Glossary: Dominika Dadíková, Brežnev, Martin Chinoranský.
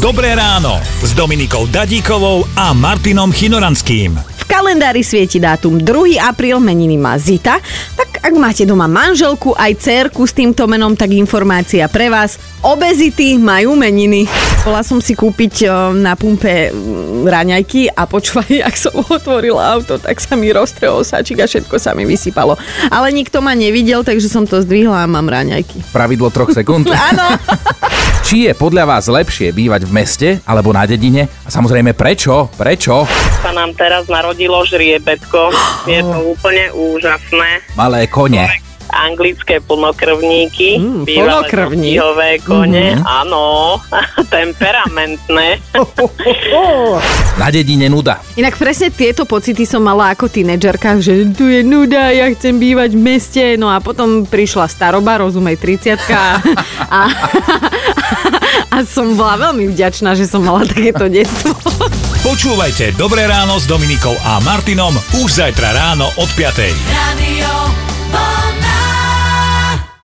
Dobré ráno s Dominikou Dadíkovou a Martinom Chinoranským. V kalendári svieti dátum 2. apríl, meniny má Zita. Tak ak máte doma manželku aj dcérku s týmto menom, tak informácia pre vás. Obezity majú meniny. Bola som si kúpiť na pumpe raňajky a počúvaj, ak som otvorila auto, tak sa mi roztrhol sáčik a všetko sa mi vysypalo. Ale nikto ma nevidel, takže som to zdvihla a mám raňajky. Pravidlo 3 sekúnd. Áno. Či je podľa vás lepšie bývať v meste alebo na dedine? A samozrejme prečo? Prečo? Sa nám teraz narodilo žriebetko. Je to úplne úžasné. Malé kone. Anglické plnokrvníky. Bývalé plnokrvníkové kone. Áno. Temperamentné. Na dedine nuda. Inak presne tieto pocity som mala ako tínedžerka, že tu je nuda, ja chcem bývať v meste. No a potom prišla staroba, rozumej 30-ka a som bola veľmi vďačná, že som mala takéto detstvo. Počúvajte Dobré ráno s Dominikou a Martinom už zajtra ráno od 5:00. Radio